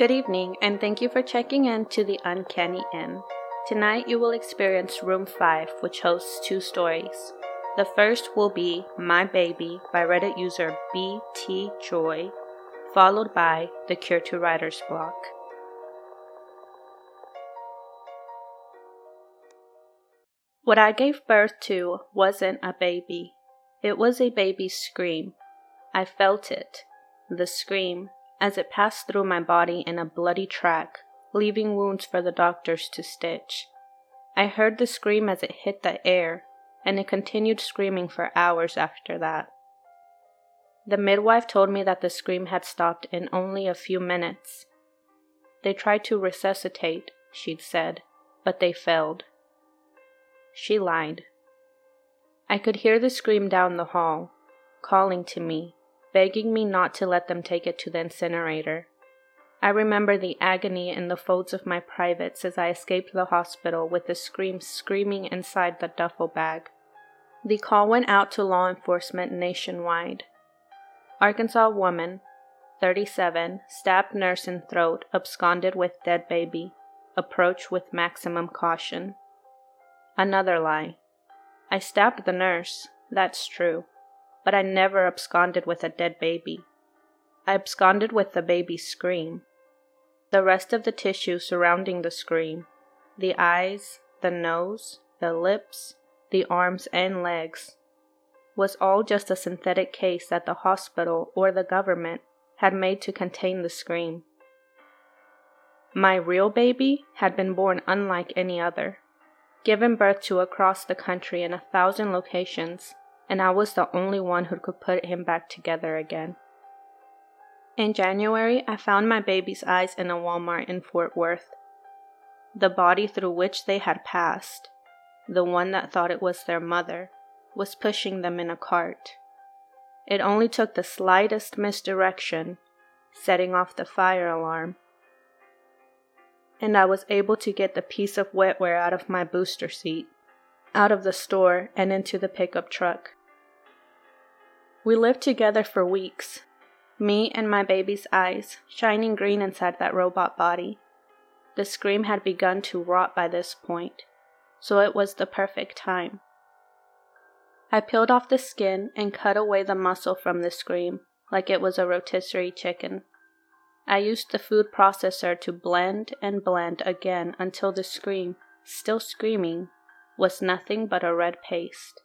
Good evening, and thank you for checking in to the Uncanny Inn. Tonight you will experience Room 5, which hosts two stories. The first will be My Baby by Reddit user BTJoy, followed by The Cure to Writer's Block. What I gave birth to wasn't a baby. It was a baby's scream. I felt it, the scream, as it passed through my body in a bloody track, leaving wounds for the doctors to stitch. I heard the scream as it hit the air, and it continued screaming for hours after that. The midwife told me that the scream had stopped in only a few minutes. They tried to resuscitate, she'd said, but they failed. She lied. I could hear the scream down the hall, calling to me, begging me not to let them take it to the incinerator. I remember the agony in the folds of my privates as I escaped the hospital with the scream screaming inside the duffel bag. The call went out to law enforcement nationwide. Arkansas woman, 37, stabbed nurse in throat, absconded with dead baby. Approach with maximum caution. Another lie. I stabbed the nurse, that's true. But I never absconded with a dead baby. I absconded with the baby's scream. The rest of the tissue surrounding the scream, the eyes, the nose, the lips, the arms and legs, was all just a synthetic case that the hospital or the government had made to contain the scream. My real baby had been born unlike any other, given birth to across the country in 1,000 locations, and I was the only one who could put him back together again. In January, I found my baby's eyes in a Walmart in Fort Worth. The body through which they had passed, the one that thought it was their mother, was pushing them in a cart. It only took the slightest misdirection, setting off the fire alarm, and I was able to get the piece of wetware out of my booster seat, out of the store, and into the pickup truck. We lived together for weeks, me and my baby's eyes, shining green inside that robot body. The scream had begun to rot by this point, so it was the perfect time. I peeled off the skin and cut away the muscle from the scream, like it was a rotisserie chicken. I used the food processor to blend and blend again until the scream, still screaming, was nothing but a red paste.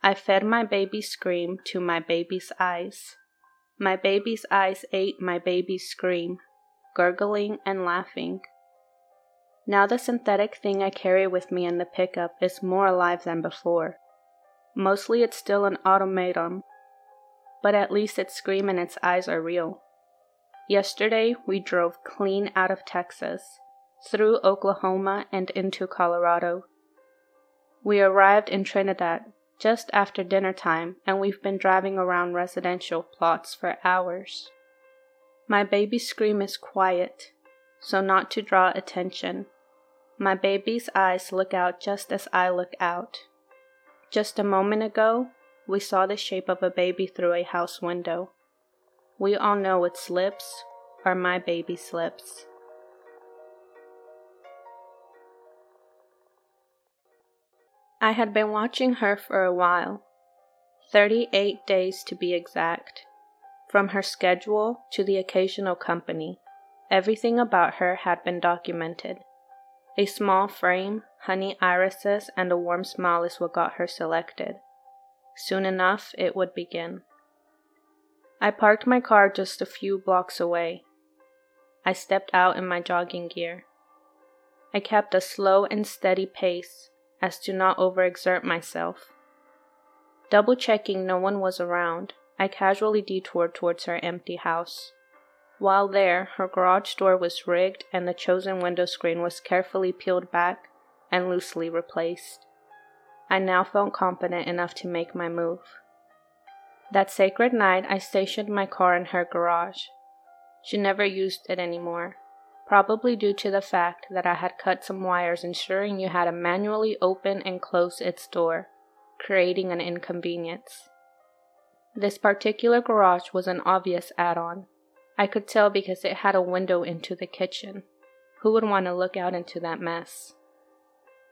I fed my baby's scream to my baby's eyes. My baby's eyes ate my baby's scream, gurgling and laughing. Now the synthetic thing I carry with me in the pickup is more alive than before. Mostly it's still an automaton, but at least its scream and its eyes are real. Yesterday we drove clean out of Texas, through Oklahoma and into Colorado. We arrived in Trinidad just after dinner time, and we've been driving around residential plots for hours. My baby's scream is quiet, so not to draw attention. My baby's eyes look out just as I look out. Just a moment ago, we saw the shape of a baby through a house window. We all know its lips are my baby's lips. I had been watching her for a while, 38 days to be exact, from her schedule to the occasional company. Everything about her had been documented. A small frame, honey irises, and a warm smile is what got her selected. Soon enough, it would begin. I parked my car just a few blocks away. I stepped out in my jogging gear. I kept a slow and steady pace, as to not overexert myself. Double-checking no one was around, I casually detoured towards her empty house. While there, her garage door was rigged and the chosen window screen was carefully peeled back and loosely replaced. I now felt confident enough to make my move. That sacred night, I stationed my car in her garage. She never used it anymore, probably due to the fact that I had cut some wires ensuring you had to manually open and close its door, creating an inconvenience. This particular garage was an obvious add-on. I could tell because it had a window into the kitchen. Who would want to look out into that mess?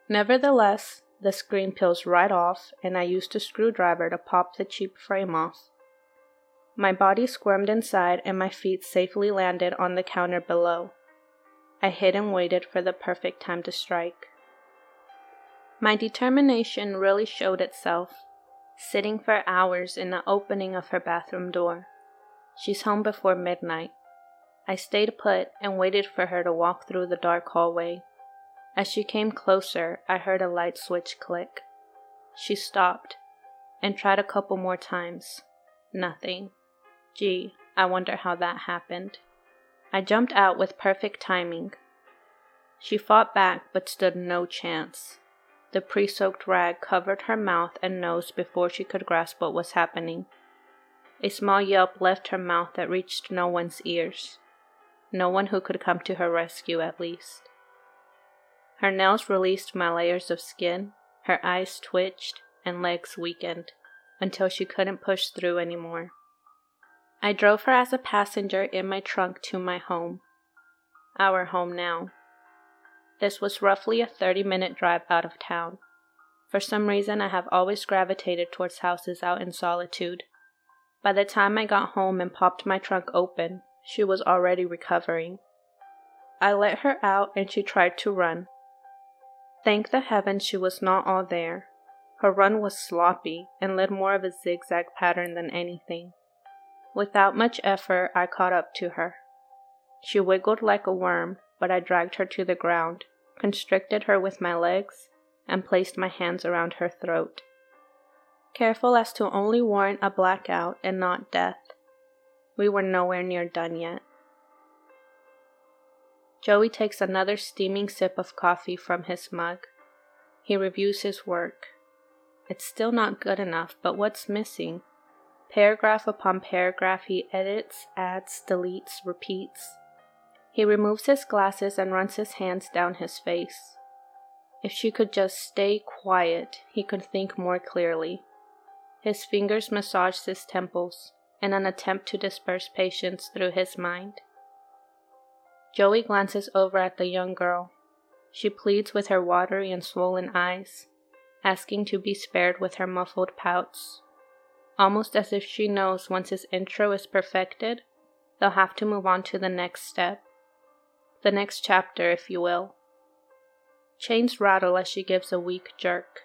Nevertheless, the screen peels right off, and I used a screwdriver to pop the cheap frame off. My body squirmed inside, and my feet safely landed on the counter below. I hid and waited for the perfect time to strike. My determination really showed itself, sitting for hours in the opening of her bathroom door. She's home before midnight. I stayed put and waited for her to walk through the dark hallway. As she came closer, I heard a light switch click. She stopped and tried a couple more times. Nothing. Gee, I wonder how that happened. I jumped out with perfect timing. She fought back but stood no chance. The pre-soaked rag covered her mouth and nose before she could grasp what was happening. A small yelp left her mouth that reached no one's ears. No one who could come to her rescue, at least. Her nails released my layers of skin, her eyes twitched, and legs weakened, until she couldn't push through anymore. I drove her as a passenger in my trunk to my home. Our home now. This was roughly a 30-minute drive out of town. For some reason, I have always gravitated towards houses out in solitude. By the time I got home and popped my trunk open, she was already recovering. I let her out and she tried to run. Thank the heavens she was not all there. Her run was sloppy and led more of a zigzag pattern than anything. Without much effort, I caught up to her. She wiggled like a worm, but I dragged her to the ground, constricted her with my legs, and placed my hands around her throat. Careful as to only warrant a blackout and not death. We were nowhere near done yet. Joey takes another steaming sip of coffee from his mug. He reviews his work. It's still not good enough, but what's missing? Paragraph upon paragraph he edits, adds, deletes, repeats. He removes his glasses and runs his hands down his face. If she could just stay quiet, he could think more clearly. His fingers massaged his temples in an attempt to disperse patience through his mind. Joey glances over at the young girl. She pleads with her watery and swollen eyes, asking to be spared with her muffled pouts. Almost as if she knows once his intro is perfected, they'll have to move on to the next step. The next chapter, if you will. Chains rattle as she gives a weak jerk.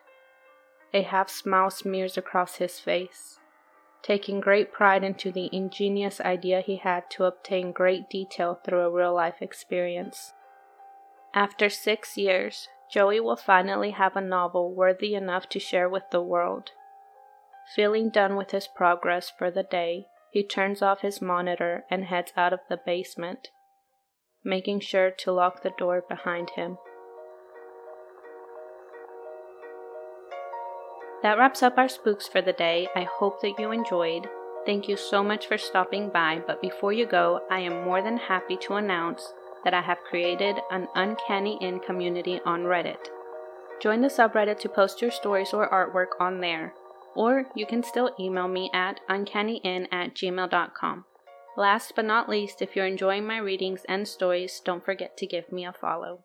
A half-smile smears across his face, taking great pride into the ingenious idea he had to obtain great detail through a real-life experience. After 6 years, Joey will finally have a novel worthy enough to share with the world. Feeling done with his progress for the day, he turns off his monitor and heads out of the basement, making sure to lock the door behind him. That wraps up our spooks for the day. I hope that you enjoyed. Thank you so much for stopping by, but before you go, I am more than happy to announce that I have created an Uncanny Inn community on Reddit. Join the subreddit to post your stories or artwork on there, or you can still email me at uncannyin@gmail.com. Last but not least, if you're enjoying my readings and stories, don't forget to give me a follow.